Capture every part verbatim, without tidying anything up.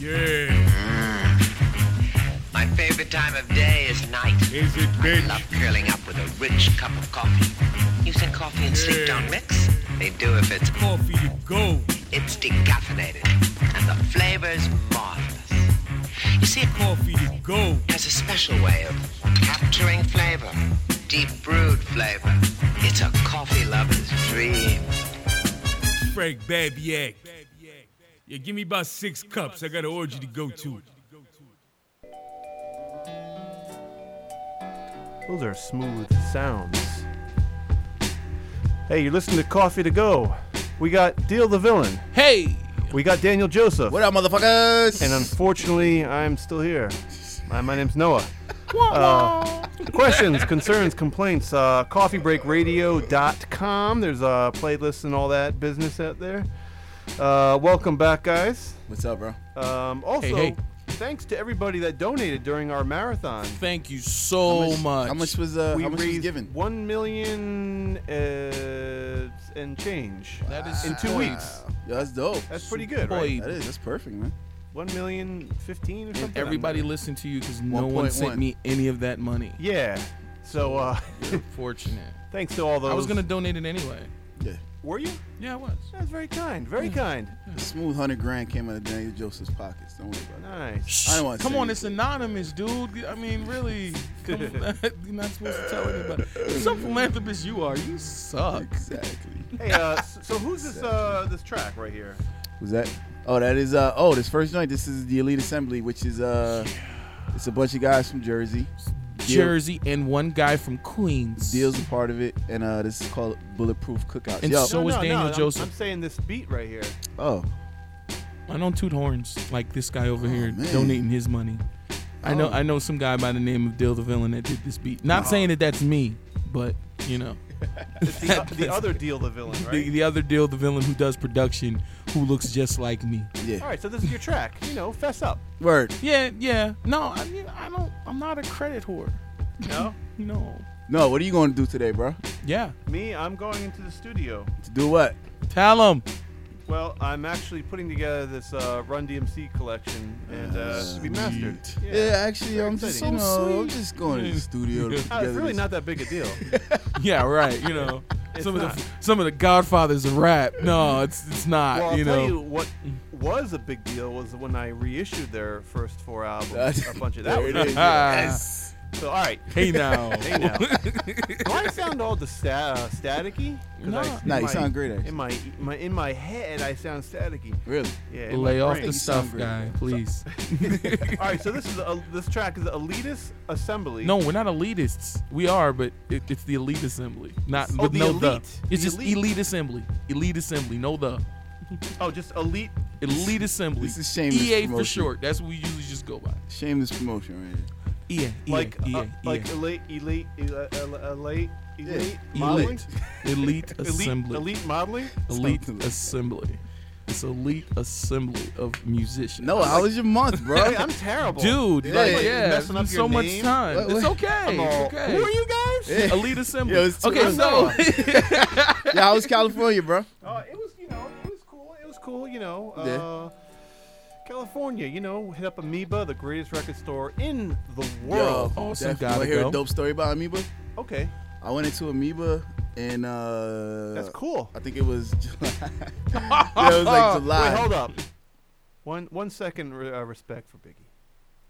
Yeah. Mm. My favorite time of day is night. Is it, bitch? I love curling up with a rich cup of coffee. You said coffee and yeah. sleep don't mix? They do if it's coffee to go. It's decaffeinated, and the flavor's marvelous. You see, coffee to go has a special way of capturing flavor, deep brewed flavor. It's a coffee lover's dream. Frank Babyak. Yeah, give me about six cups. I got an orgy to go to. Those are smooth sounds. Hey, you're listening to Coffee to Go. We got Deal the Villain. Hey! We got Daniel Joseph. What up, motherfuckers? And unfortunately, I'm still here. My, my name's Noah. Uh, questions, concerns, complaints, uh, coffee break radio dot com. There's uh, playlists and all that business out there. Uh, welcome back, guys. What's up, bro? Um, also, hey, hey. Thanks to everybody that donated during our marathon. Thank you so how much, much. How much was uh, we how much raised was given? One million uh, and change. Wow. That is in two wow. weeks. Yeah, that's dope. That's pretty good, Boy. right? That is. That's perfect, man. One million fifteen or something. And everybody listened to you because no one sent me any of that money. Yeah. So. uh You're fortunate. Thanks to all those. I was gonna donate it anyway. Yeah. Were you? Yeah, I was. That's very kind. Very yeah. kind. The smooth hundred grand came out of Daniel Joseph's pockets. Don't worry about that. Nice. I don't want to Come say on, anything. It's anonymous, dude. I mean, really. You're not supposed to tell anybody. Some philanthropist you are. You suck. Exactly. Hey, uh, so who's this? Uh, this track right here. Who's that? Oh, that is. Uh, oh, this first joint. This is the Elite Assembly, which is uh, yeah. it's a bunch of guys from Jersey. Jersey and one guy from Queens. Deal's a part of it, and uh, this is called Bulletproof Cookout. And Yo. so no, is no, Daniel no, Joseph. I'm, I'm saying this beat right here. Oh, I don't toot horns like this guy over oh, here man. donating his money. Oh. I know, I know some guy by the name of Deal the Villain that did this beat. Not no. saying that that's me, but you know, it's the, the other Deal the Villain, right? The, the other Deal the Villain who does production, who looks just like me. Yeah. All right, so this is your track. You know, fess up. Word. Yeah, yeah. No, I mean, I don't. I'm not a credit whore. No? No. No, what are you going to do today, bro? Yeah. Me, I'm going into the studio. To do what? Tell them. Well, I'm actually putting together this uh, Run D M C collection and uh, to be mastered. Yeah, yeah actually, Very I'm exciting. just you know, I'm just going to the studio. To put uh, it's really this. not that big a deal. Yeah, right. You know, it's some not. of the some of the Godfathers of rap. No, it's it's not. Well, I'll you know, tell you what was a big deal was when I reissued their first four albums. A bunch of that. There it is. Yes. So, all right. Hey now. Hey now. Do I sound all the sta- uh, staticky? No, I, no you my, sound great. Actually. In my my in my head, I sound staticky. Really? Yeah. Lay off brain. the stuff, guy, please. So, all right. So this is a, this track is Elitist Assembly. No, we're not elitists. We are, but it, it's the Elite Assembly. Not oh, with the no elite. the. It's the just elite. elite Assembly. Elite Assembly. No the. Oh, just elite. Elite Assembly. This is shameless E A promotion. for short. That's what we usually just go by. Shameless promotion, right? Here. Yeah, like yeah, uh, yeah, like yeah. elite, elite, elite, elite, elite, modeling? elite, assembly, elite modeling, elite assembly. It's elite assembly of musicians. No, how was your month, bro? I'm terrible, dude. Yeah, like, yeah. messing up so much name. time. What, what? It's okay. All, it's okay. Who are you guys? Yeah. Elite assembly. Yo, okay, so yeah, I was California, bro. Uh, it was, you know, it was cool. It was cool, you know. Uh, yeah. California, you know, hit up Amoeba, the greatest record store in the world. Yo, awesome. Definitely. Gotta hear go. a dope story about Amoeba? Okay. I went into Amoeba and uh that's cool. I think it was July. yeah, it was like July. Wait, hold up. One one second uh, respect for Biggie.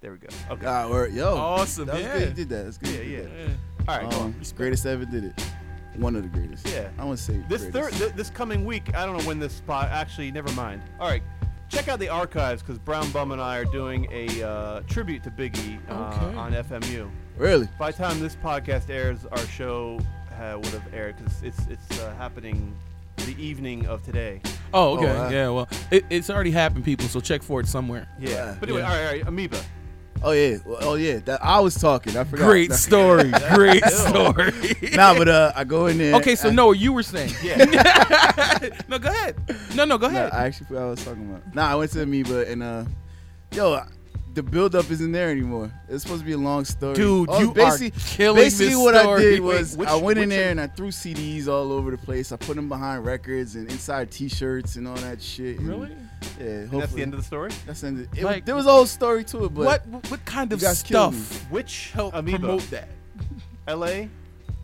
There we go. Okay. Ah, we're, yo. Awesome. That was yeah. good. You did that. That's good. Yeah, yeah. yeah. All right. Um, go greatest ever did it. One of the greatest. Yeah. I want to say this third th- this coming week, I don't know when this spot actually never mind. All right. Check out the archives because Brown Bum and I are doing a uh, tribute to Biggie uh, okay. on F M U. Really? By the time this podcast airs, our show uh, would have aired because it's it's uh, happening the evening of today. Oh, okay. Oh, uh, yeah, well, it, it's already happened, people, so check for it somewhere. Yeah. yeah. But anyway, yeah. all right, all right, Amoeba. Oh, yeah. Well, oh, yeah. That, I was talking. I forgot. Great story. Great story. nah, but uh, I go in there. Okay, so I, no, you were saying. Yeah. no, go ahead. No, no, go nah, ahead. I actually forgot what I was talking about. Nah, I went to Amoeba and, uh, yo, the buildup isn't there anymore. It's supposed to be a long story. Dude, oh, you basically, are killing basically this what story. I did was which, I went in there and I threw C Ds all over the place. I put them behind records and inside T-shirts and all that shit. Really? Yeah. And that's the end of the story? That's the end of it. Like, there was a whole story to it, but what what kind of stuff? Which helped Amoeba. Promote that? L A?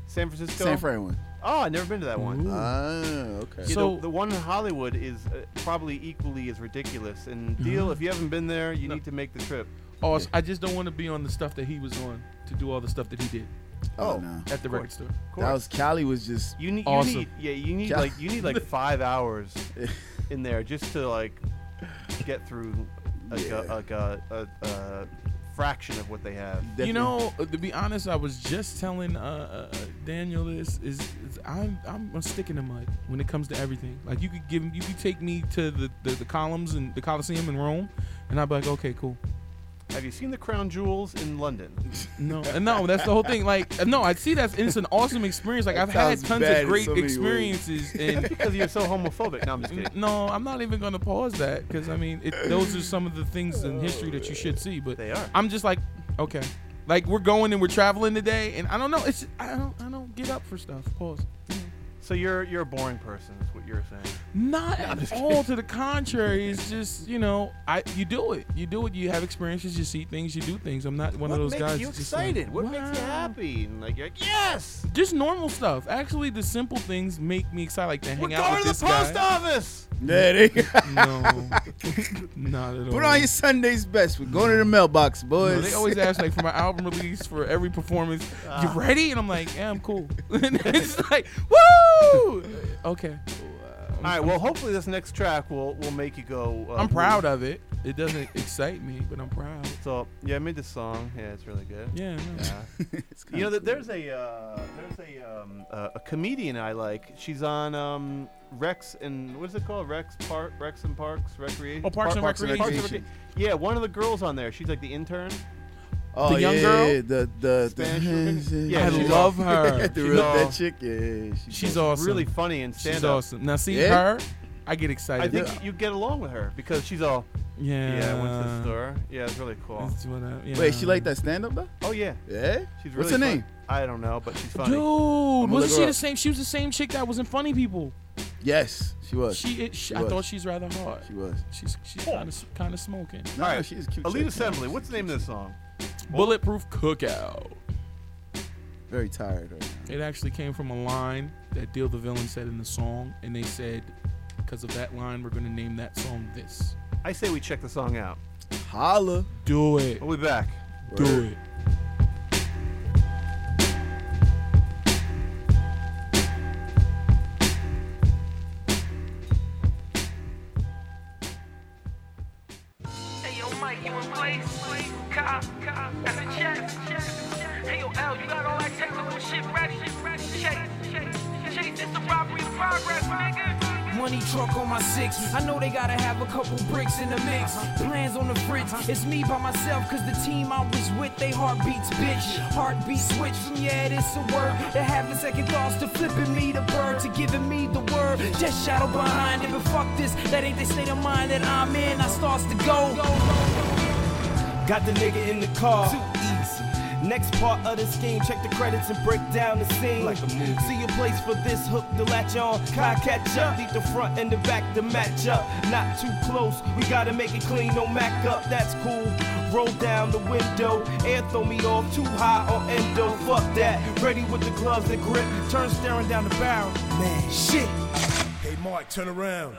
San Francisco? San Fran one. Oh, I've never been to that one. Ah, okay. You so know, the one in Hollywood is uh, probably equally as ridiculous. And Deal, if you haven't been there, you no. need to make the trip. Oh, yeah. I just don't want to be on the stuff that he was on to do all the stuff that he did. Oh, oh no. At the record store. That was Cali was just you need, you awesome. Need, yeah, you need Cali. like you need like five hours in there just to like get through like yeah. a, like a, a, a fraction of what they have. Definitely. You know, to be honest, I was just telling uh, uh, Daniel this is, is I'm I'm sticking to mud when it comes to everything. Like you could give you could take me to the, the, the columns and the Colosseum in Rome, and I'd be like, okay, cool. Have you seen the crown jewels in London? No, no, that's the whole thing. Like, no, I see that's it's an awesome experience. Like, I've had tons of great experiences, and that's because you're so homophobic. No, I'm just kidding. No, I'm not even gonna pause that because I mean, it, those are some of the things in history that you should see. But they are. I'm just like, okay, like we're going and we're traveling today, and I don't know. It's I don't I don't get up for stuff. Pause. So you're you're a boring person, is what you're saying. Not at all. To the contrary, it's just you know, I you do it, you do it, you have experiences, you see things, you do things. I'm not one of those guys. What makes you excited? What makes you happy? And like you're like yes, just normal stuff. Actually, the simple things make me excited. Like to hang out with this guy. We're going to the post office. No, not at all. Put on your Sunday's best. We're going to the mailbox, boys. No, they always ask like for my album release, for every performance. You ready? And I'm like, yeah, I'm cool. And it's like, woo! Okay. Uh, all right. Well, hopefully this next track will will make you go. Uh, I'm proud of it. It doesn't excite me, but I'm proud. So yeah, I made this song. Yeah, it's really good. Yeah. yeah. It's you know, cool. there's a uh, there's a um, uh, a comedian I like. She's on um, Rex and what is it called? Rex Park, Rex and Parks Recreation. Oh, Parks, Park, and, Parks and Recreation. Recreation. Yeah, one of the girls on there. She's like the intern. Oh, the young yeah, girl? Yeah, the, the, the yeah, I love her. the real, that chick, yeah, she she's awesome. Really funny and stand she's up. Awesome. Now, see yeah. her, I get excited. I think yeah. you get along with her because she's all, yeah, yeah I went to the store. Yeah, it's really cool. It's what I, yeah. Wait, she like that stand-up, though? Oh, yeah. Yeah? She's really What's her fun. Name? I don't know, but she's funny. Dude, wasn't she the same? She was the same chick that was in Funny People. Yes, she was. She, it, she, she I was. Thought she's rather hard. She was. She's, she's kind of kind of smoking. No, all right, she's cute. Elite Assembly, what's the name of this song? Bulletproof Cookout. Very tired right now. It actually came from a line that Deal the Villain said in the song, and they said, because of that line, we're going to name that song this. I say we check the song out. Holla. Do it. We'll be back. Word. Do it. I know they gotta have a couple bricks in the mix. Plans on the fritz. It's me by myself, cause the team I was with, they heartbeats, bitch. Heartbeat switch from yeah, this a word. They're having second thoughts to flipping me the bird, to giving me the word. Just shadow behind it, but fuck this. That ain't the state of mind that I'm in. I starts to go. Got the nigga in the car. Too easy. Next part of the scheme, check the credits and break down the scene. Like a movie. See a place for this hook to latch on. Kai catch up, leave the front and the back to match up. Not too close, we gotta make it clean, no Mac up, that's cool. Roll down the window, air throw me off, too high on endo. Fuck that, ready with the gloves and grip. Turn staring down the barrel, man, shit. Hey Mark, turn around.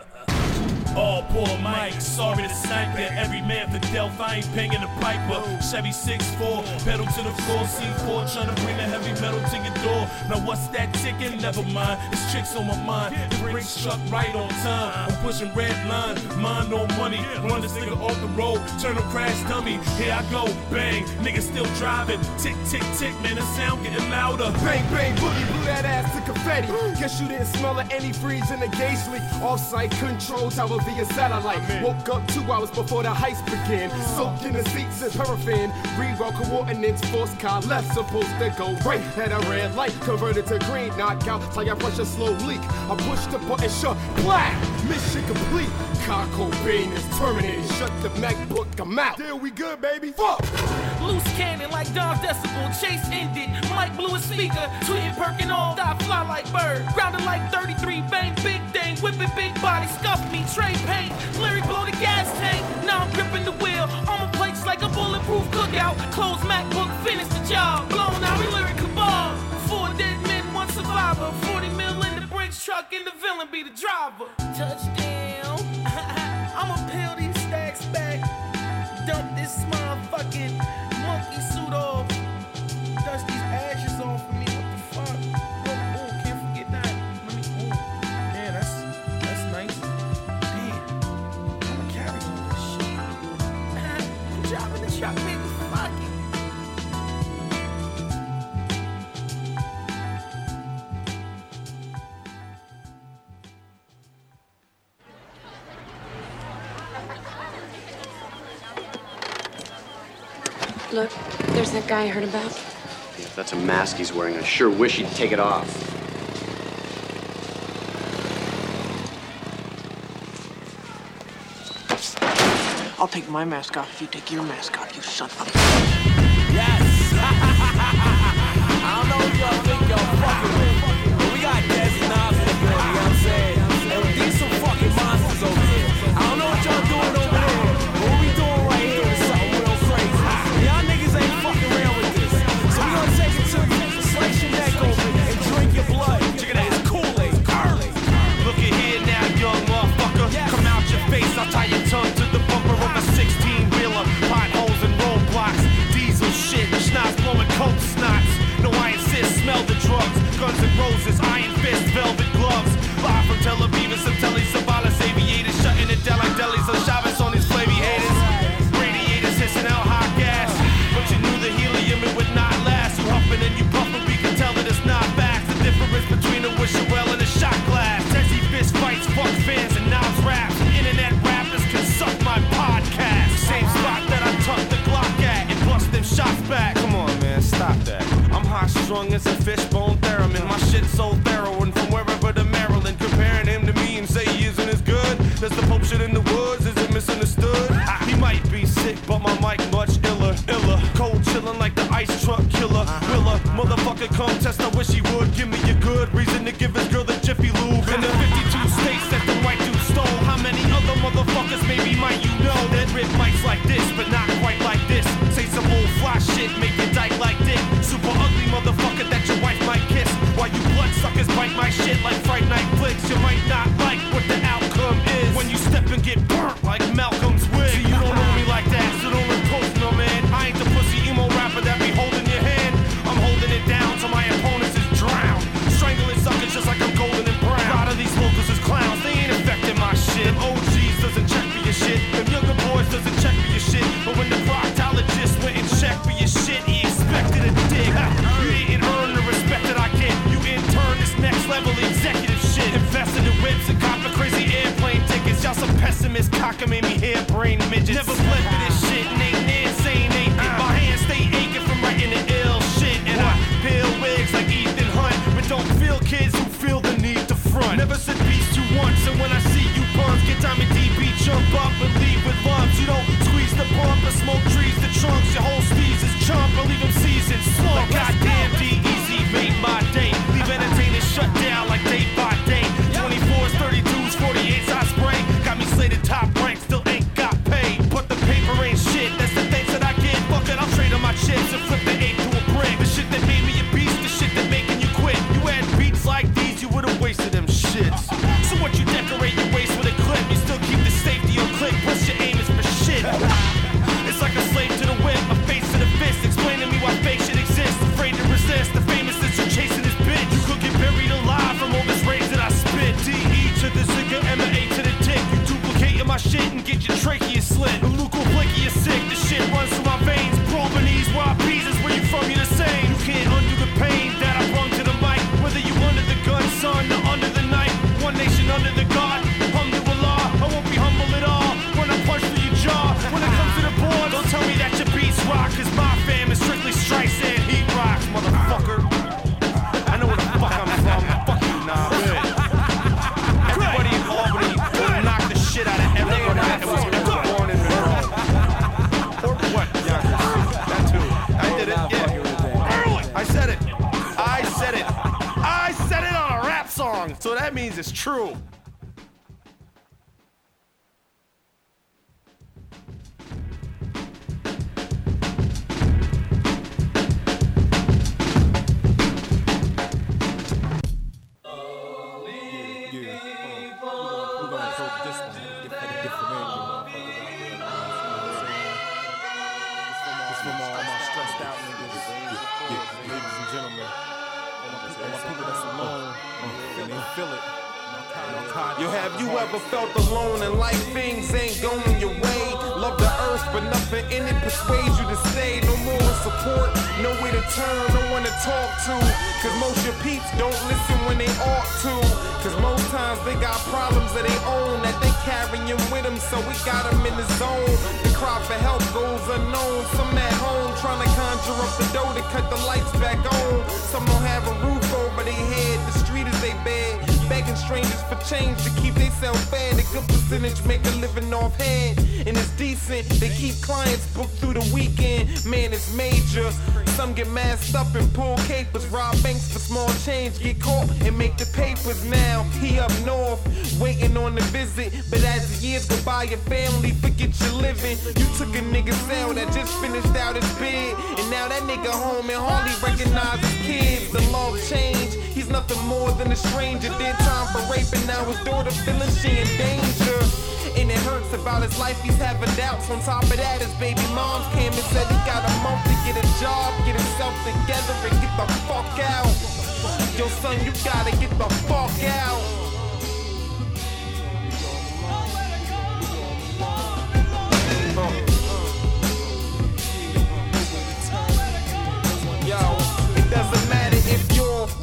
All poor Mike, sorry to snipe it. Every man for Delph, I ain't paying the piper. Chevy six four, pedal to the floor, C four, tryna bring the heavy metal to your door. Now what's that ticking? Never mind, it's tricks on my mind. The brakes truck right on time. I'm pushing red line, mind on money. Run this nigga off the road, turn him crash dummy. Here I go, bang, nigga still driving. Tick, tick, tick, man, the sound getting louder. Bang, bang, boogie, blew that ass to confetti. Guess you didn't smell of any freeze in the gauge leak. Off-site controls, how via satellite. Woke up two hours before the heist began. in, soaked in the seats and paraffin. Reroll coordinates, force car left, supposed to go right at a red light, converted to green, knockout, tire pressure, slow leak. I push the button, shut, black, mission complete. Cockobean is terminated, shut the MacBook, I'm out. There we good, baby, fuck! Loose cannon like Don Decibel, chase ended, Mike blew a speaker, twin perkin' all, die fly like bird, grounded like thirty-three, bang, big dang, whipping big body, scuff me, tray paint, Larry blow the gas tank, now I'm gripping the wheel, armor plates like a bulletproof cookout, closed MacBook, finish the job, blown out a lyric cabal, four dead men, one survivor, forty mil in the brakes truck, and the villain be the driver, touchdown, I'ma peel these stacks back, dump this motherfucking monkey suit off, dust these ashes off of me, what the fuck, oh, oh, can't forget that, let me, oh, man, that's, that's nice, damn, I'ma carry all this shit, I'm driving the truck, nigga, fuck it. Look, there's that guy I heard about. If that's a mask he's wearing, I sure wish he'd take it off. I'll take my mask off if you take your mask off, you son of a... Yes! I don't know if y'all think y'all fucking with, but we got Des Knobs in the building, you know what I'm saying? And we need some fucking monsters over here. I don't know what y'all doing over there, but what we doing right here is something real crazy. Y'all niggas ain't fucking around with this. So we gonna take it to you, slice your neck open, and drink your blood. Check it out, it's Kool-Aid, Curly. Look at here now, young motherfucker. Come out your face, I'll tie your tongue to the bumper of a sixteen-wheeler. Potholes and roadblocks, diesel shit, schnots blowing coke snots. No, I insist, smell the drugs. Guns and roses, iron fist, velvet gloves. Live from Tel Aviv and some telly Savalas aviators. Shutting it down like delis, so Chavez on his flavy haters. Radiators hissing out hot gas. But you knew the helium, it would not last. You huffing and you puffing, we can tell that it's not facts. The difference between a wish you well and a shot glass. Desi fist fights, fuck fans and Nas raps. Internet rappers can suck my podcast. Same spot that I tucked the Glock at and bust them shots back. Come on, man, stop that. I'm high strung as a fishbone theremin. My shit's so thorough and from wherever to Maryland. Comparing him to me and say he isn't as good. Does the Pope shit in the woods? Is it misunderstood? I, he might be sick, but my mic much iller, iller. Cold chillin' like the ice truck killer. Willa, motherfucker, come test. I wish he would give me a good reason to give his girl the Jiffy Lube. In the fifty-two states that the white dude stole. How many other motherfuckers maybe might you know that rip mics like this, but not quite like this? Say some old fly shit, make it dyke like this. Super ugly motherfucker that your wife might kiss. While you bloodsuckers bite my shit like Fright Night flicks. You might not like what the outcome is when you step and get burnt like Malcolm's wig. See, you don't know me like that, so don't reproach no man. I ain't the pussy emo rapper that be holding your hand. I'm holding it down till my opponents is drowned. Strangling suckers just like I'm golden and brown. A lot of these locals is clowns, they ain't affecting my shit. Them O Gs doesn't check for your shit. Them younger boys doesn't check for your shit. But when the proctologist went and checked for your shit, he expected a dig. You didn't earn the respect that I get. You intern this next level executive shit. Investing in whips and copping crazy airplane tickets. Y'all some pessimist cocker made me hair brain midgets. Never bled for this shit and ain't insane, ain't it? My hands stay aching from writing the ill shit. And I peel wigs like Ethan Hunt. But don't feel kids who feel the need to front. Never said peace to once. And when I see you bums, get time and D B jump up and leave with lumps. You don't squeeze the bump or smoke trees, the trunks. Your whole steez is chump or leave them seasoned slump. Like goddamn D E Z made my day. Leave entertainers shut down like day by day. twenty-fours, thirty-twos, forty-eights I spray. Got me slated top rank, still ain't got paid. But the paper ain't shit, that's the things that I get. Fuck it, I'll trade on my chips and flip the eight to a brick. The shit that made me a beast, the shit that making you quit. You had beats like these, you would've wasted them shits. So what you decorate your waist with a clip, you still keep the safety on click, plus your aim is for shit. It's like a slave to the whip, a That means it's true. Felt alone and life, things ain't going your way. Love the earth, but nothing in it persuades you to stay. No moral support, nowhere to turn, no one to talk to. Cause most your peeps don't listen when they ought to. Cause most times they got problems of their own that they carrying with them, so we got them in the zone. The cry for help goes unknown. Some at home trying to conjure up the dough to cut the lights back on. Some don't have a roof over their head, the street is their bed. Begging strangers for change to keep themselves fed. A good percentage make a living offhand, and it's decent. They keep clients booked through the weekend. Man, it's major. Some get masked up and pull capers, rob banks for small change, get caught and make the papers. Now he up north, waiting on the visit. But as the years go by, your family forget your living. You took a nigga cell that just finished out his bid, and now that nigga home and hardly recognize his kids. The law changed. He's nothing more than a stranger. Did time for rape and now his daughter feeling she in danger. And it hurts about his life, he's having doubts. On top of that, his baby moms came and said he got a month to get a job, get himself together and get the fuck out. Yo son, you gotta get the fuck out.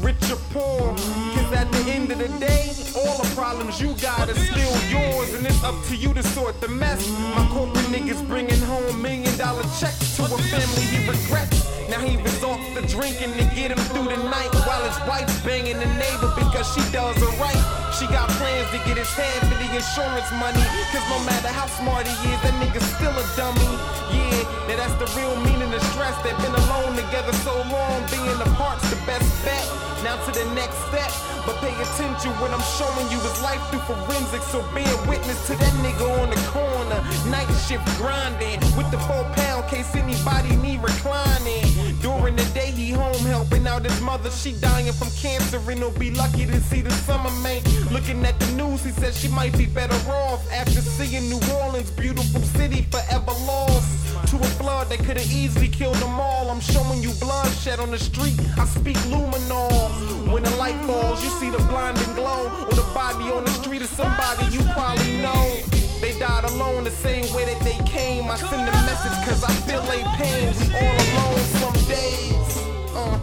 Rich or poor, cause at the end of the day, all the problems you got are still yours, and it's up to you to sort the mess. My corporate niggas bringing home million dollar checks to a family he regrets. Now he resorts to drinking to get him through the night, while his wife's banging the neighbor because she does it right. She got plans to get his hand for the insurance money, cause no matter how smart he is, that nigga's still a dummy. Yeah, now that's the real meaning of stress. They've been alone together so long, being apart's the best bet. Now to the next step, but pay attention when I'm showing you his life through forensics. So be a witness to that nigga on the corner, night shift grinding with the four pound case anybody need reclining. During the day he home helping out his mother, she dying from cancer, and he'll be lucky to see the summer mate. Looking at the news, he says she might be better off after seeing New Orleans, beautiful city forever lost to a flood that could've easily killed them all. I'm showing you bloodshed on the street, I speak luminol. When the light falls, you see the blinding glow, or the body on the street of somebody you probably know. They died alone the same way that they came. I send a message cause I feel they pain. We all alone some days. Uh.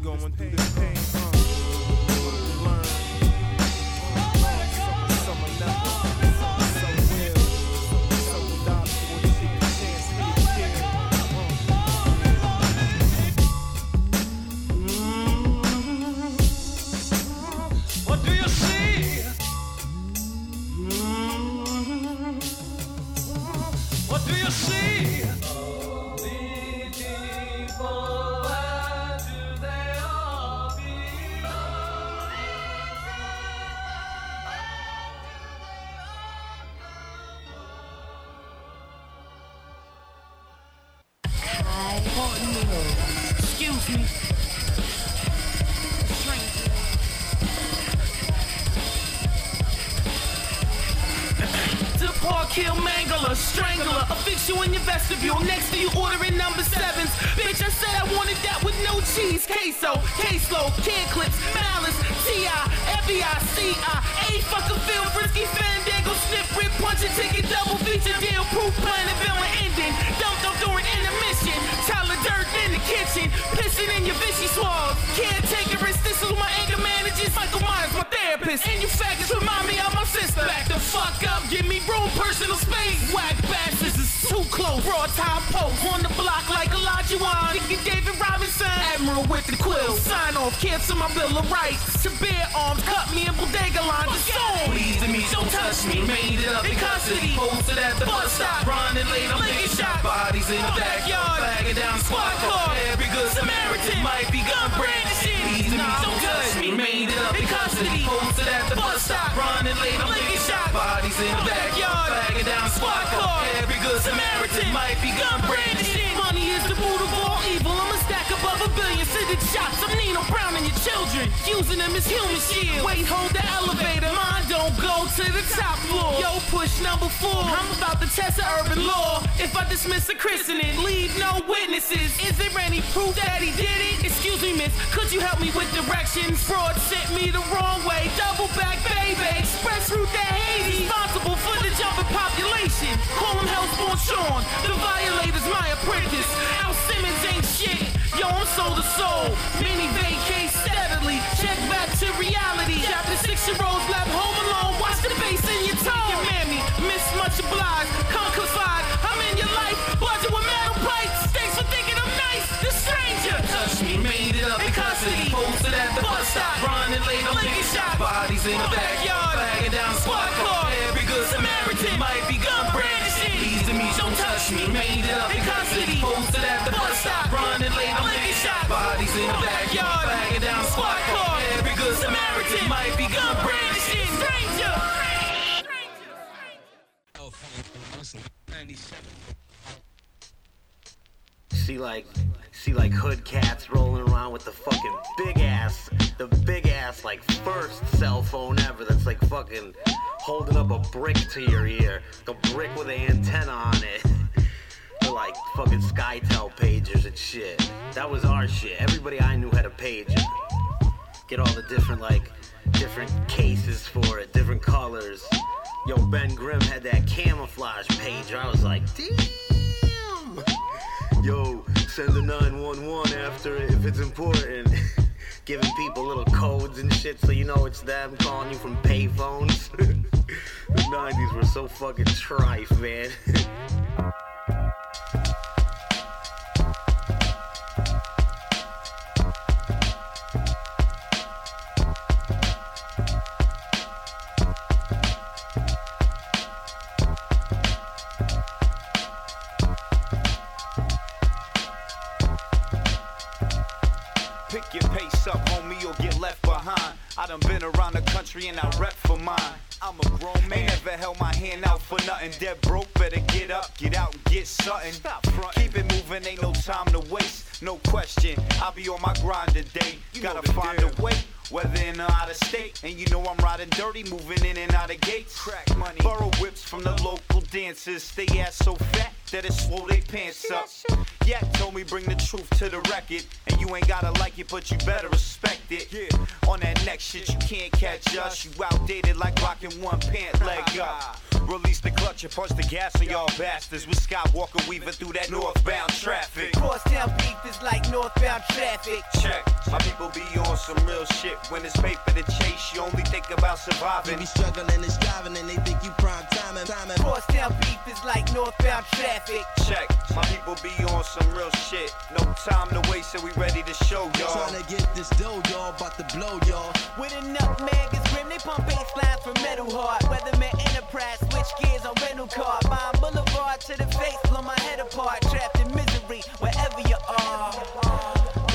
Going through this pain, huh? Learn. Someone else, some will, some die before they get the chance to get killed. What do you see? What do you see? You in your vestibule, next to you ordering number sevens. Bitch, I said I wanted that with no cheese, queso, queso, can clips, malice, T I, F E I C I, A fucking film, frisky, fandango, snip, rip, punch a ticket, double feature deal, proof, planet, villain, ending, dump, dump, during intermission, Tyler Durden in the kitchen, pissing in your vichy swab, caretaker, it's this is my anger manager's Michael Myers, my therapist, and you faggots remind me of my sister. Back the fuck up, give me room, personal space, whack bastards is too close. Broad time post on the block like Olajuwon. Nigga David Robinson. Admiral with the quill. Sign off, cancel my bill of rights. To bear arms, cut me in Bodega line. Just sold. Please to me, don't touch me. Made it up in custody. Posted at the bus stop. Running late, I'm taking shot. Bodies in the backyard. Flagging down squad car. Every good Samaritan might be gun branded shit. Please to me, don't touch me. Made it up in custody. Posted at the bus stop. Running late, I'm taking shot. Bodies in the backyard. Flagging down squad car. Every good Samaritan might be gun branded shit. Money is the root of all evil. I'm a stack above a billion. Send it shots. I'm Nino Brown and your children. Using them as human shield. Wait, hold the elevator. Mine don't go to the top floor. Yo, push number four. I'm about to test the urban law. If I dismiss a christening, leave no witnesses. Is there any proof that he did it? Excuse me, miss. Could you help me with directions? Fraud sent me the wrong way. Double back, baby. Express route that Haiti. Responsible for the jumping population. Call him Hell's Born, Sean. The violator's my apprentice. Al Simmons ain't shit. Yo, I'm soul to soul. Many vacate steadily. Check back to reality. Chapter six-year-olds left home alone. Watch the bass in your toe. Your mammy, miss much obliged. Come confide. I'm in your life. Budget with metal plates. Thanks for thinking I'm nice. The stranger touched me. Made it up in custody. Posted at the bus stop. Running late, I'm taking shots. Bodies in the backyard. Flagging down squad car. Every good Samaritan might be gun branded shit. Please to me, don't touch me. Made it up in custody. Posted at the bus stop. Running late, I'm taking shots. Bodies in the backyard. Flagging down squad car. Every good Samaritan might be gun branded shit. Stranger. Oh, ninety-seven. See like, see like hood cats rolling around with the fucking big ass, the big ass like first cell phone ever that's like fucking holding up a brick to your ear, the brick with an antenna on it. They're like fucking Skytel pagers and shit. That was our shit. Everybody I knew had a pager. Get all the different like, different cases for it, different colors. Yo, Ben Grimm had that camouflage pager. I was like, damn. Yo, send the nine one one after it if it's important. Giving people little codes and shit so you know it's them calling you from payphones. The nineties were so fucking trife, man. I done been around the country and I rep for mine. I'm a grown man. Ain't never held my hand out for nothing. Dead broke, better get up, get out and get something. Stop frontin'. Keep it moving, ain't no time to waste. No question, I'll be on my grind today. You gotta find deal. A way, whether in or out of state. And you know I'm riding dirty, moving in and out of gates. Crack money, borrow whips from the local dancers. They ass so fat that it swole they pants up. Yak told me bring the truth to the record. And you ain't gotta like it, but you better respect it. Yeah. On that next shit, you can't catch us. You outdated like rocking one pant leg up. Release the clutch and punch the gas on y'all bastards. With Scott Walker weaving through that northbound traffic. Crosstown beef is like northbound traffic. Check, my people be on some real shit. When it's paid for the chase, you only think about surviving. You be struggling and striving and they think you prime timing. Crosstown beef is like northbound traffic. Check, my people be on some real shit. No time to waste, so we ready to show y'all. Trying to get this dough, y'all, about to blow y'all. With enough mag is grim, they pump bass lines from Metal Heart. Weatherman Enterprise, switch gears on rental car. Mine boulevard to the face, blow my head apart. Trapped in misery, wherever you are.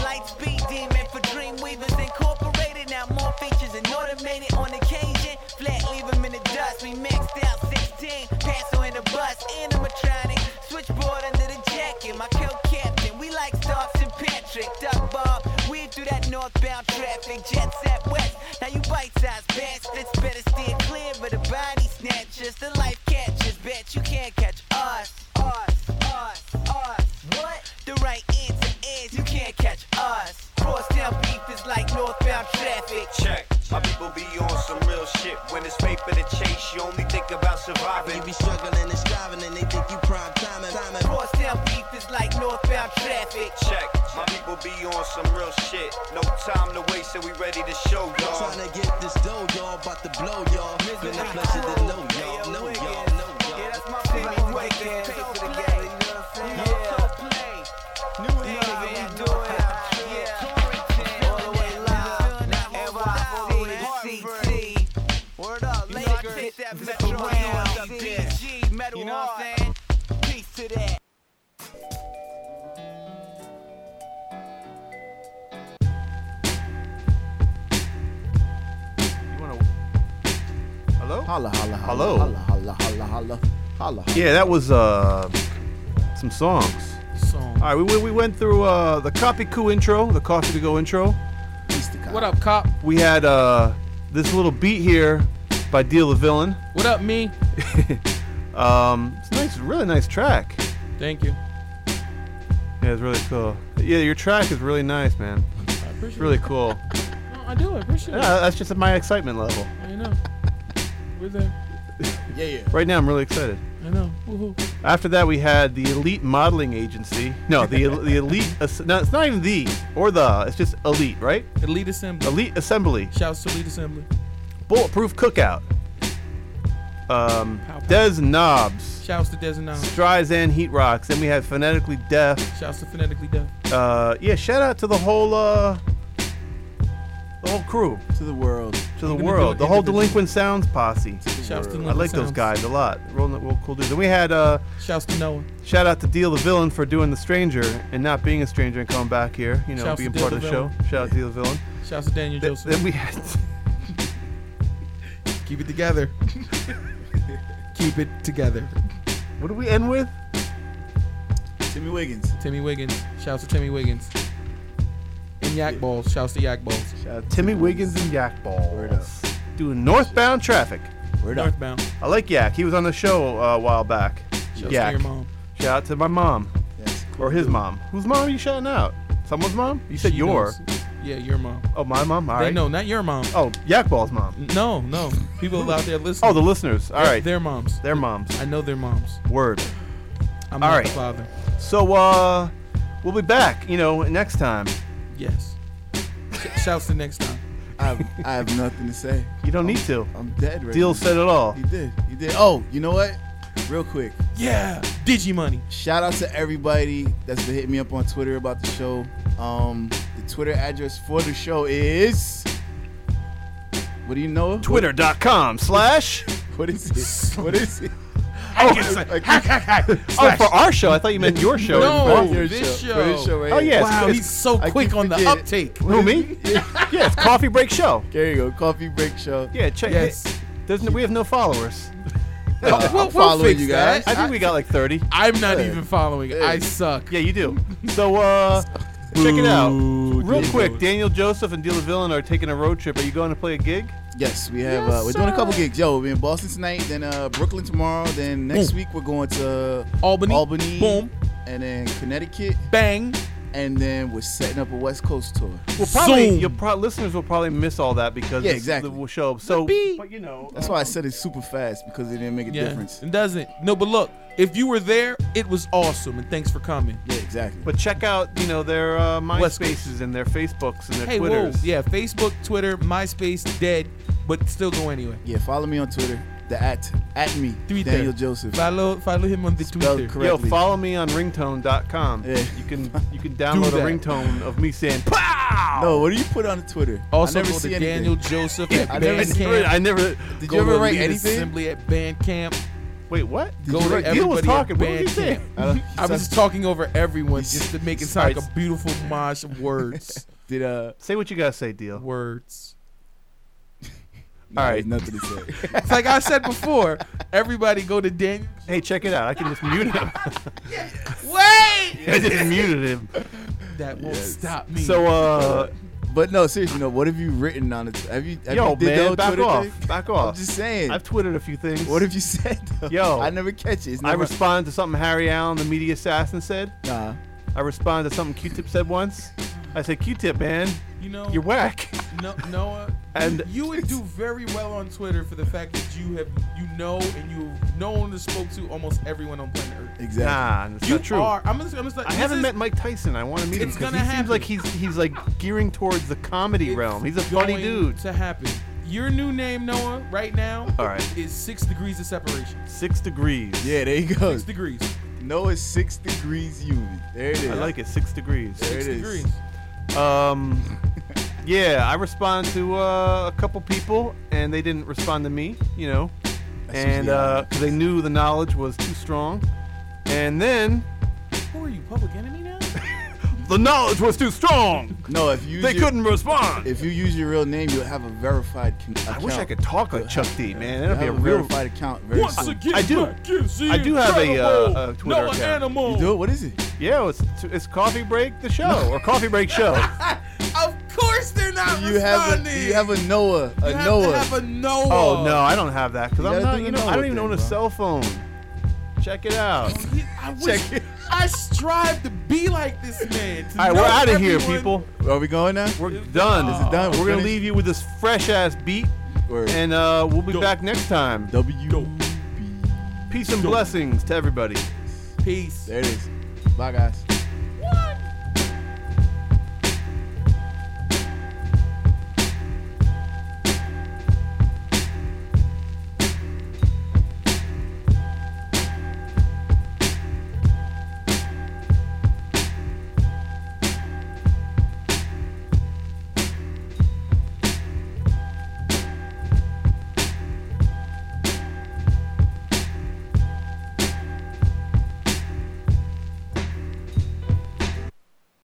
Lights be demon for Dream Weavers Incorporated. Now more features and automated on occasion. Flat, leave them in the dust. We maxed out sixteen, Paso in the bus, animatronic. Switchboard under the jacket, my kill captain. We like Starks and Patrick, Duck Bob. We through that northbound traffic, jets at west. Now you bite-sized bastards, better steer clear of the body snatchers, the life catchers. Bet you can't catch us, us, us, us. What? The right answer is you can't catch us. Crosstown beef is like northbound traffic. Check. My people be on some real shit. When it's paid for the chase, you only think about surviving. You be struggling and striving and they think you prime timing. Crosstown beef is like northbound traffic. Check, my people be on some real shit. No time to waste, so we ready to show y'all. Trying to get this dough, y'all, about to blow y'all. Been a pleasure to know y'all, know y'all, know y'all. That's my Timmy Wiggins. So play. Yeah. So play. New nigga, you do it. Yeah. All the way live. F Y C T. Word up, ladies. You know, I take that Metro up there. G, metal, you know what I'm saying? Peace to that. Holla, holla, hello. Holla, holla, holla, holla, holla. Yeah, that was uh, some songs. Song. All right, we we went through uh, the Copy Coup intro, the Coffee to Go intro. What up, Cop? We had uh, this little beat here by Deal the Villain. What up, me? um, it's a nice, really nice track. Thank you. Yeah, it's really cool. Yeah, your track is really nice, man. I appreciate it's really it. cool. No, I do, I appreciate yeah, it. Yeah, that's just at my excitement level. I know. There. Yeah, yeah. Right now, I'm really excited. I know. Woo-hoo. After that, we had the Elite Modeling Agency. No, the the Elite. No, it's not even the or the. It's just Elite, right? Elite Assembly. Elite Assembly. Shouts to Elite Assembly. Bulletproof Cookout. Um, pow, pow. Des Knobs. Shouts to Des Knobs. Streisand Heat Rocks. Then we had Phonetically Deaf. Shouts to Phonetically Deaf. Uh, yeah. Shout out to the whole uh, the whole crew. To the world. To the world, the whole Delinquent Sounds posse. Shouts to I like sounds. Those guys a lot. Real, real cool dudes. And we had uh, shouts to Noah. Shout out to Deal the Villain for doing the stranger and not being a stranger and coming back here. You know, shouts being part of the villain. Show. Shout out to Deal the Villain. Shouts to Daniel Joseph. Th- then we had keep it together. Keep it together. What do we end with? Timmy Wiggins. Timmy Wiggins. Shouts to Timmy Wiggins. Yak Balls. Shouts to Yak Balls. Shout Timmy Wiggins and Yak Balls. Word up. Doing Northbound Traffic. Word up. Northbound. I like Yak. He was on the show uh, a while back. Shout Yak. To your mom. Shout out to my mom. Yes. Cool. Or his mom. Whose mom are you shouting out? Someone's mom? You said she your. Knows. Yeah, your mom. Oh, my mom? All right. They, no, not your mom. Oh, Yak Balls' mom. No, no. People out there listening. Oh, the listeners. All yeah, right. Their moms. Their moms. I know their moms. Word. I'm All not right. the father. So, uh, we'll be back, you know, next time. Yes. Shouts to next time. I have, I have nothing to say. You don't I'm, need to. I'm dead right Deal now. Said it all. He did. He did. Oh, you know what? Real quick. Yeah. Digimoney. Shout out to everybody that's been hitting me up on Twitter about the show. Um, the Twitter address for the show is... What do you know? Twitter dot com slash... What is it? What is it? Oh, like, hack, hack, hack. Oh, for our show, I thought you meant your show. No, your this show. show. This show right oh, yeah. Wow, it's, he's so I quick on the uptake. Who, me? Yeah. Yeah, it's Coffee Break Show. There you go, Coffee Break Show. Yeah, check yes. it. There's no, we have no followers. Uh, I'm we'll, we'll following you guys. That. I think I, we got like thirty. I'm not yeah. even following. Yeah. I suck. Yeah, you do. So, uh... check it out. Ooh, real Daniel. quick, Daniel Joseph and Deal the Villain are taking a road trip. Are you going to play a gig? Yes, we have. Yes, uh, we're doing a couple gigs. Yo, we're in Boston tonight, then uh, Brooklyn tomorrow, then next Boom. week we're going to Albany. Albany. Boom. And then Connecticut. Bang. And then we're setting up a West Coast tour. Well, probably your pro- listeners will probably miss all that because yeah, exactly. we'll show up. So, but you know, that's um, why I said it's super fast because it didn't make a yeah, difference. It doesn't. No, but look, if you were there, it was awesome, and thanks for coming. Yeah, exactly. But check out, you know, their uh, MySpaces and their Facebooks and their hey, Twitters. Whoa. Yeah, Facebook, Twitter, MySpace, dead, but still go anyway. Yeah, follow me on Twitter. The at at me Twitter. Daniel Joseph. Follow follow him on the Spelled Twitter. Correctly. Yo, follow me on ringtone dot com. Yeah. You can you can download a ringtone of me saying pow. No, what do you put on Twitter? Also, I never go see to Daniel Joseph at I never Bandcamp. I never. Did you ever write anything? Assembly at Bandcamp. Wait, what? Did go you to everybody Deal was talking. What were you saying? I, I was just talking over everyone just to make it sound like a beautiful mosh of words. Did uh say what you gotta say, Deal? Words. No, all right, nothing to say. It's like I said before. Everybody go to Daniel. Hey, check it out. I can just mute him. Wait. I just muted him. That won't yes. stop me. So, uh, but no, seriously, no. What have you written on it? Have you? Have yo, you did man, the back Twitter off. Thing? Back off. I'm just saying. I've tweeted a few things. What have you said? Though? Yo, I never catch it. Never I responded to something Harry Allen, the media assassin, said. Nah. I responded to something Q-Tip said once. I said, Q-Tip, man. You know, you're whack. No, Noah. And you would do very well on Twitter for the fact that you have, you know, and you've known and spoke to almost everyone on planet Earth. Exactly. Nah, that's you not true. Are, I'm just, I'm just like, I haven't is, met Mike Tyson. I want to meet him because he happen. seems like he's he's like gearing towards the comedy it's realm. He's a funny dude. It's going to happen. Your new name, Noah, right now, all right, is Six Degrees of Separation. Six Degrees. Yeah, there you go. Six Degrees. Noah's Six Degrees U V. There it is. I like it. Six Degrees. There six it degrees. Is. Um, yeah, I responded to uh, a couple people, and they didn't respond to me, you know, That's and uh, they knew the knowledge was too strong. And then... Who are you, Public Enemy now? The knowledge was too strong. No, if you they your, couldn't respond. If you use your real name, you'll have a verified con- account. I wish I could talk like Chuck D, man. That'll be a, a real verified account. Very Once soon. Again, I do. I do have a, uh, a Twitter no account. Animal. You do it. What is it? Yeah, it's it's Coffee Break the Show or Coffee Break Show. Of course they're not you responding. Have a, you have a Noah. A you have Noah. To have a Noah. Oh no, I don't have that because I'm not. You know, I don't even thing, own a bro. Cell phone. Check it out. I wish Check it. I strive to be like this man. All right, we're out of here, people. Are we going now? We're it's done. Is it done? We're, we're going to leave you with this fresh-ass beat, Word. and uh, we'll be Dope. back next time. W. Dope. Peace and Dope. blessings to everybody. Peace. There it is. Bye, guys.